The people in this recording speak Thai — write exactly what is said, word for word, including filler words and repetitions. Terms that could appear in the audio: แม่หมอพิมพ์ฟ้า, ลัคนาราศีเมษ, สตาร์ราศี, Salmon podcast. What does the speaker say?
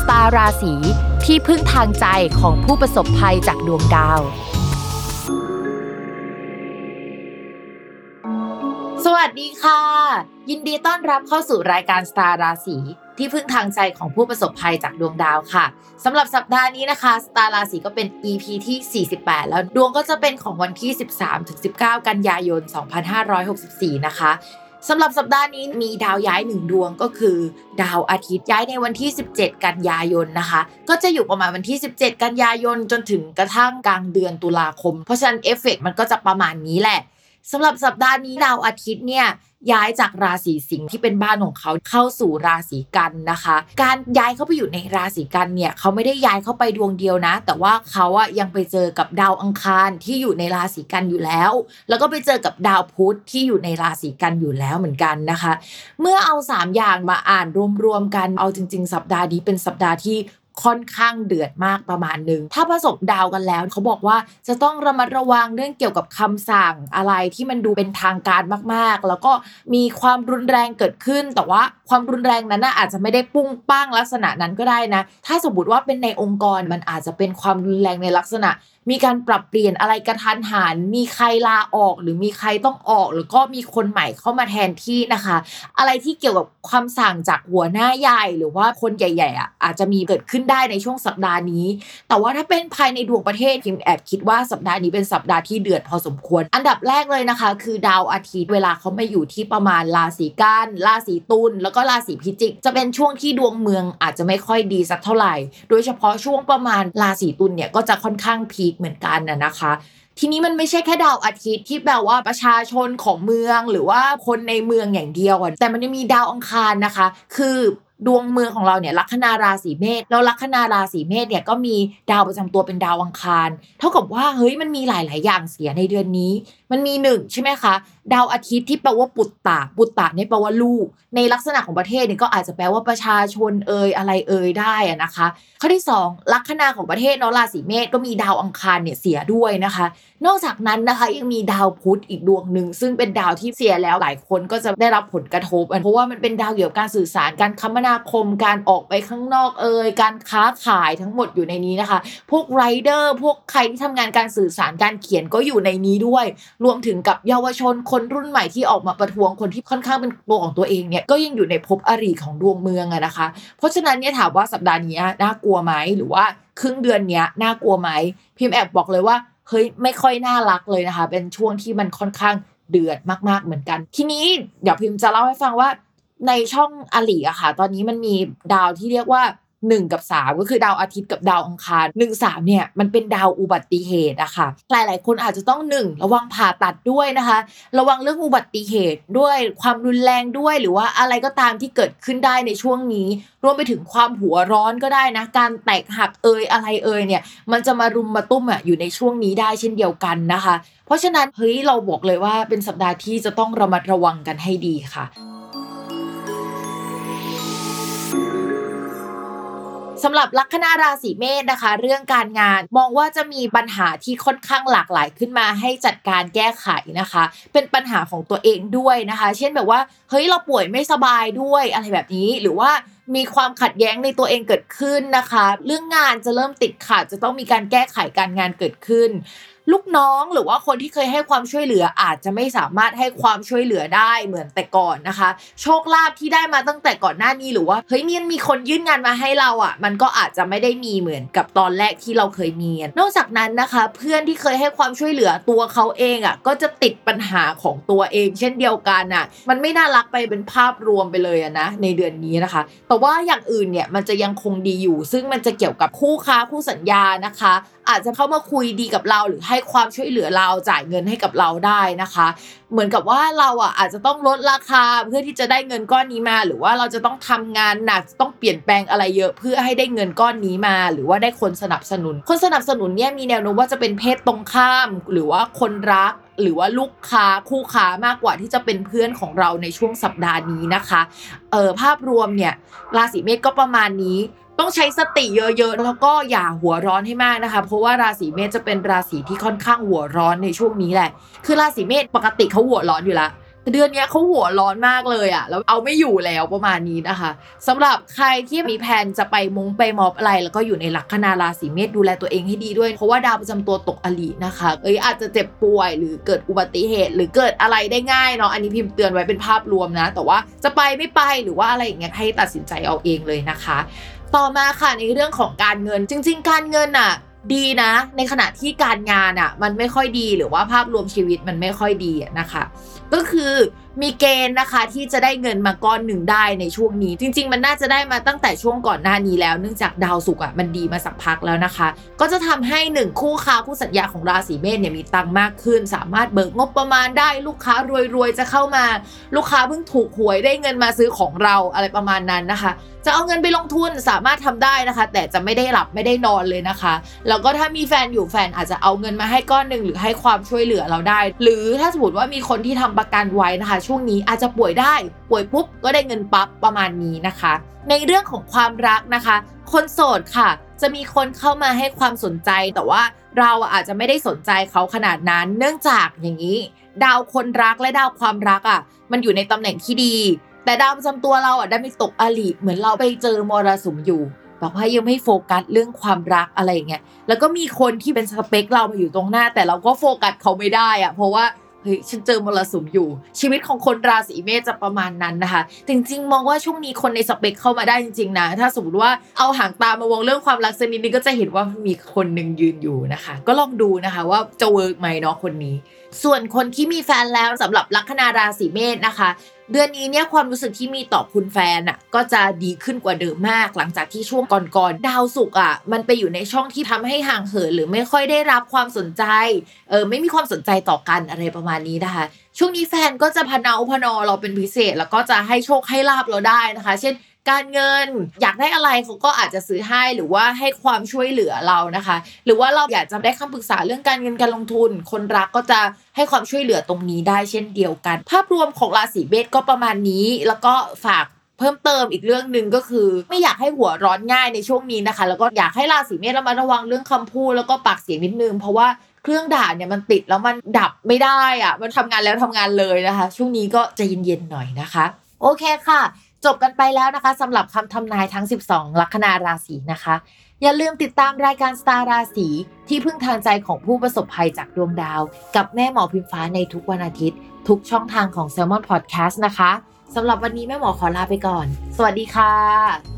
สตาร์ราศีที่พึ่งทางใจของผู้ประสบภัยจากดวงดาวสวัสดีค่ะยินดีต้อนรับเข้าสู่รายการสตาร์ราศีที่พึ่งทางใจของผู้ประสบภัยจากดวงดาวค่ะสำหรับสัปดาห์นี้นะคะสตาร์ราศีก็เป็น อี พี ที่สี่สิบแปดแล้วดวงก็จะเป็นของวันที่ สิบสามถึงสิบเก้า กันยายน สองพันห้าร้อยหกสิบสี่นะคะสำหรับสัปดาห์นี้มีดาวย้ายหนึ่งดวงก็คือดาวอาทิตย์ย้ายในวันที่สิบเจ็ดกันยายนนะคะก็จะอยู่ประมาณวันที่สิบเจ็ดกันยายนจนถึงกระทั่งกลางเดือนตุลาคมเพราะฉะนั้นเอฟเฟคมันก็จะประมาณนี้แหละสำหรับสัปดาห์นี้ดาวอาทิตย์เนี่ยย้ายจากราศีสิงห์ที่เป็นบ้านของเขาเข้าสู่ราศีกันนะคะการย้ายเข้าไปอยู่ในราศีกันเนี่ยเขาไม่ได้ย้ายเข้าไปดวงเดียวนะแต่ว่าเขาอะยังไปเจอกับดาวอังคารที่อยู่ในราศีกันอยู่แล้วแล้วก็ไปเจอกับดาวพุธที่อยู่ในราศีกันอยู่แล้วเหมือนกันนะคะเมื่อเอาสามอย่างมาอ่านรวมๆกันเอาจริงๆสัปดาห์นี้เป็นสัปดาห์ที่ค่อนข้างเดือดมากประมาณนึงถ้าผสมดาวกันแล้วเขาบอกว่าจะต้องระมัดระวังเรื่องเกี่ยวกับคำสั่งอะไรที่มันดูเป็นทางการมากๆแล้วก็มีความรุนแรงเกิดขึ้นแต่ว่าความรุนแรงนั้นน่ะอาจจะไม่ได้ปุ้งปังลักษณะนั้นก็ได้นะถ้าสมมติว่าเป็นในองค์กรมันอาจจะเป็นความรุนแรงในลักษณะมีการปรับเปลี่ยนอะไรกระทันหันมีใครลาออกหรือมีใครต้องออกหรือก็มีคนใหม่เข้ามาแทนที่นะคะอะไรที่เกี่ยวกับคำสั่งจากหัวหน้าใหญ่หรือว่าคนใหญ่ๆอ่ะอาจจะมีเกิดขึ้นได้ในช่วงสัปดาห์นี้แต่ว่าถ้าเป็นภายในดวงประเทศพิมแอบคิดว่าสัปดาห์นี้เป็นสัปดาห์ที่เดือดพอสมควรอันดับแรกเลยนะคะคือดาวอาทิตย์เวลาเขามาอยู่ที่ประมาณราศีกันราศีตุลแล้วก็ราศีพิจิกจะเป็นช่วงที่ดวงเมืองอาจจะไม่ค่อยดีสักเท่าไหร่โดยเฉพาะช่วงประมาณราศีตุลเนี่ยก็จะค่อนข้างพีเหมือนกันน่ะนะคะทีนี้มันไม่ใช่แค่ดาวอาทิตย์ที่แปลว่าประชาชนของเมืองหรือว่าคนในเมืองอย่างเดียวแต่มันยังมีดาวอังคารนะคะคือดวงเมืองของเราเนี่ยลัคนาราศีเมษแล้วลัคนาราศีเมษเนี่ยก็มีดาวประจำตัวเป็นดาวอังคารเท่ากับว่าเฮ้ยมันมีหลายๆอย่างเสียในเดือนนี้มันมีหนึ่งใช่มั้ยคะดาวอาทิตย์ที่แปลว่าปุตตะปุตตะเนี่ยแปลว่าลูกในลักษณะของประเทศเนี่ยก็อาจจะแปลว่าประชาชนเอ่ยอะไรเอ่ยได้อ่ะนะคะข้อที่สองลัคนาของประเทศเนาะราศีเมษก็มีดาวอังคารเนี่ยเสียด้วยนะคะนอกจากนั้นนะคะยังมีดาวพุธอีกดวงนึงซึ่งเป็นดาวที่เสียแล้วหลายคนก็จะได้รับผลกระทบเพราะว่ามันเป็นดาวเกี่ยวกับการสื่อสารการคมนาคมการออกไปข้างนอกเอ่ยการค้าขายทั้งหมดอยู่ในนี้นะคะพวกไรเดอร์พวกใครที่ทำงานการสื่อสารการเขียนก็อยู่ในนี้ด้วยรวมถึงกับเยาวชนคนรุ่นใหม่ที่ออกมาประท้วงคนที่ค่อนข้างเป็นตัวของตัวเองเนี่ยก็ยังอยู่ในภพอริของดวงเมืองอะนะคะเพราะฉะนั้นเนี่ยถามว่าสัปดาห์นี้น่ากลัวไหมหรือว่าครึ่งเดือนนี้น่ากลัวไหมพิมพ์แอบบอกเลยว่าเฮ้ยไม่ค่อยน่ารักเลยนะคะเป็นช่วงที่มันค่อนข้างเดือดมากๆเหมือนกันทีนี้เดี๋ยวพิมพ์จะเล่าให้ฟังว่าในช่องอริอะค่ะตอนนี้มันมีดาวที่เรียกว่าหนึ่งกับสามก็คือดาวอาทิตย์กับดาวอังคารหนึ่ง สามเนี่ยมันเป็นดาวอุบัติเหตุอะค่ะหลายๆคนอาจจะต้องหนึ่งระวังผ่าตัดด้วยนะคะระวังเรื่องอุบัติเหตุด้วยความรุนแรงด้วยหรือว่าอะไรก็ตามที่เกิดขึ้นได้ในช่วงนี้รวมไปถึงความหัวร้อนก็ได้นะการแตกหักเอยอะไรเอยเนี่ยมันจะมารุมมาตุ้มอะอยู่ในช่วงนี้ได้เช่นเดียวกันนะคะเพราะฉะนั้นเฮ้ยเราบอกเลยว่าเป็นสัปดาห์ที่จะต้องระมัดระวังกันให้ดีค่ะสำหรับลัคนาราศีเมษนะคะเรื่องการงานมองว่าจะมีปัญหาที่ค่อนข้างหลากหลายขึ้นมาให้จัดการแก้ไขนะคะเป็นปัญหาของตัวเองด้วยนะคะเช่นแบบว่าเฮ้ยเราป่วยไม่สบายด้วยอะไรแบบนี้หรือว่ามีความขัดแย้งในตัวเองเกิดขึ้นนะคะเรื่องงานจะเริ่มติดขัดจะต้องมีการแก้ไขการงานเกิดขึ้น ลูกน้องหรือว่าคนที่เคยให้ความช่วยเหลืออาจจะไม่สามารถให้ความช่วยเหลือได้เหมือนแต่ก่อนนะคะโชคลาภที่ได้มาตั้งแต่ก่อนหน้านี้หรือว่าเฮ้ยมันมีคนยื่นงานมาให้เราอ่ะมันก็อาจจะไม่ได้มีเหมือนกับตอนแรกที่เราเคยมีนอกจากนั้นนะคะเพื่อนที่เคยให้ความช่วยเหลือตัวเขาเองอ่ะก็จะติดปัญหาของตัวเองเช่นเดียวกันอ่ะมันไม่น่ารักไปเป็นภาพรวมไปเลยนะในเดือนนี้นะคะแต่ว่าอย่างอื่นเนี่ยมันจะยังคงดีอยู่ซึ่งมันจะเกี่ยวกับคู่ค้าคู่สัญญานะคะอาจจะเข้ามาคุยดีกับเราหรือให้ความช่วยเหลือเราจ่ายเงินให้กับเราได้นะคะเหมือนกับว่าเราอ่ะอาจจะต้องลดราคาเพื่อที่จะได้เงินก้อนนี้มาหรือว่าเราจะต้องทำงานหนักต้องเปลี่ยนแปลงอะไรเยอะเพื่อให้ได้เงินก้อนนี้มาหรือว่าได้คนสนับสนุนคนสนับสนุนเนี่ยมีแนวโน้มว่าจะเป็นเพศตรงข้ามหรือว่าคนรักหรือว่าลูกค้าคู่ค้ามากกว่าที่จะเป็นเพื่อนของเราในช่วงสัปดาห์นี้นะคะเอ่อภาพรวมเนี่ยราศีเมษก็ประมาณนี้ต้องใช้สติเยอะๆแล้วก็อย่าหัวร้อนให้มากนะคะเพราะว่าราศีเมษจะเป็นราศีที่ค่อนข้างหัวร้อนในช่วงนี้แหละคือราศีเมษปกติเขาหัวร้อนอยู่แล้วแต่เดือนนี้เขาหัวร้อนมากเลยอ่ะแล้วเอาไม่อยู่แล้วประมาณนี้นะคะสำหรับใครที่มีแผนจะไปมงไปมอบอะไรแล้วก็อยู่ในลัคนาราศีเมษดูแลตัวเองให้ดีด้วยเพราะว่าดาวประจำตัวตกอลินะคะเอ้ยอาจจะเจ็บป่วยหรือเกิดอุบัติเหตุหรือเกิดอะไรได้ง่ายเนาะอันนี้พิมพ์เตือนไว้เป็นภาพรวมนะแต่ว่าจะไปไม่ไปหรือว่าอะไรอย่างเงี้ยให้ตัดสินใจเอาเองเลยนะคะต่อมาค่ะในเรื่องของการเงินจริงๆการเงินอ่ะดีนะในขณะที่การงานอ่ะมันไม่ค่อยดีหรือว่าภาพรวมชีวิตมันไม่ค่อยดีนะคะก็คือมีเกณฑ์นะคะที่จะได้เงินมาก้อนหนึ่งได้ในช่วงนี้จริงๆมันน่าจะได้มาตั้งแต่ช่วงก่อนหน้านี้แล้วเนื่องจากดาวศุกร์อ่ะมันดีมาสักพักแล้วนะคะก็จะทำให้หนึ่งคู่ค้าคู่สัญญาของราศีเมษเนี่ยมีตังค์มากขึ้นสามารถเบิกงบประมาณได้ลูกค้ารวยๆจะเข้ามาลูกค้าเพิ่งถูกหวยได้เงินมาซื้อของเราอะไรประมาณนั้นนะคะจะเอาเงินไปลงทุนสามารถทำได้นะคะแต่จะไม่ได้หลับไม่ได้นอนเลยนะคะแล้วก็ถ้ามีแฟนอยู่แฟนอาจจะเอาเงินมาให้ก้อนนึงหรือให้ความช่วยเหลือเราได้หรือถ้าสมมติว่ามีคนที่ทำประกันไว้นะคะช่วงนี้อาจจะป่วยได้ป่วยปุ๊บก็ได้เงินปั๊บประมาณนี้นะคะในเรื่องของความรักนะคะคนโสดค่ะจะมีคนเข้ามาให้ความสนใจแต่ว่าเราอาจจะไม่ได้สนใจเขาขนาดนั้นเนื่องจากอย่างนี้ดาวคนรักและดาวความรักอ่ะมันอยู่ในตำแหน่งที่ดีแต่ดาวประจำตัวเราอ่ะได้มีตกอลิเหมือนเราไปเจอมรสุมอยู่บอกว่ายังไม่โฟกัสเรื่องความรักอะไรอย่างเงี้ยแล้วก็มีคนที่เป็นสเปคเรามาอยู่ตรงหน้าแต่เราก็โฟกัสเขาไม่ได้อ่ะเพราะว่าเฮ้ยฉันเจอมรสุมอยู่ชีวิตของคนราศีเมษจะประมาณนั้นนะคะจริงๆมองว่าช่วงนี้คนในสเปคเข้ามาได้จริงๆนะถ้าสมมติว่าเอาหางตามาวงเรื่องความรักสักนิดนึงก็จะเห็นว่ามีคนนึงยืนอยู่นะคะก็ลองดูนะคะว่าจะเวิร์กไหมเนาะคนนี้ส่วนคนที่มีแฟนแล้วสำหรับลัคนาราศีเมษนะคะเดือนนี้เนี่ยความรู้สึกที่มีต่อคุณแฟนอ่ะก็จะดีขึ้นกว่าเดิมมากหลังจากที่ช่วงก่อนๆดาวศุกร์อ่ะมันไปอยู่ในช่องที่ทำให้ห่างเหินหรือไม่ค่อยได้รับความสนใจเออไม่มีความสนใจต่อกันอะไรประมาณนี้นะคะช่วงนี้แฟนก็จะพะเนาพะนอเราเป็นพิเศษแล้วก็จะให้โชคให้ลาภเราได้นะคะเช่นการเงินอยากได้อะไรเขาก็อาจจะซื้อให้หรือว่าให้ความช่วยเหลือเรานะคะหรือว่าเราอยากจะได้คำปรึกษาเรื่องการเงินการลงทุนคนรักก็จะให้ความช่วยเหลือตรงนี้ได้เช่นเดียวกันภาพรวมของราศีเมษก็ประมาณนี้แล้วก็ฝากเพิ่มเติมอีกเรื่องนึงก็คือไม่อยากให้หัวร้อนง่ายในช่วงนี้นะคะแล้วก็อยากให้ราศีเมษระมัดระวังเรื่องคำพูดแล้วก็ปากเสียงนิดนึงเพราะว่าเครื่องด่าเนี่ยมันติดแล้วมันดับไม่ได้อะมันทำงานแล้วทำงานเลยนะคะช่วงนี้ก็ใจเย็นๆหน่อยนะคะโอเคค่ะจบกันไปแล้วนะคะสำหรับคำทำนายทั้งสิบสองลัคนาราศีนะคะอย่าลืมติดตามรายการสตาร์ราศีที่พึ่งทางใจของผู้ประสบภัยจากดวงดาวกับแม่หมอพิมฟ้าในทุกวันอาทิตย์ทุกช่องทางของ Salmon Podcast นะคะสำหรับวันนี้แม่หมอขอลาไปก่อนสวัสดีค่ะ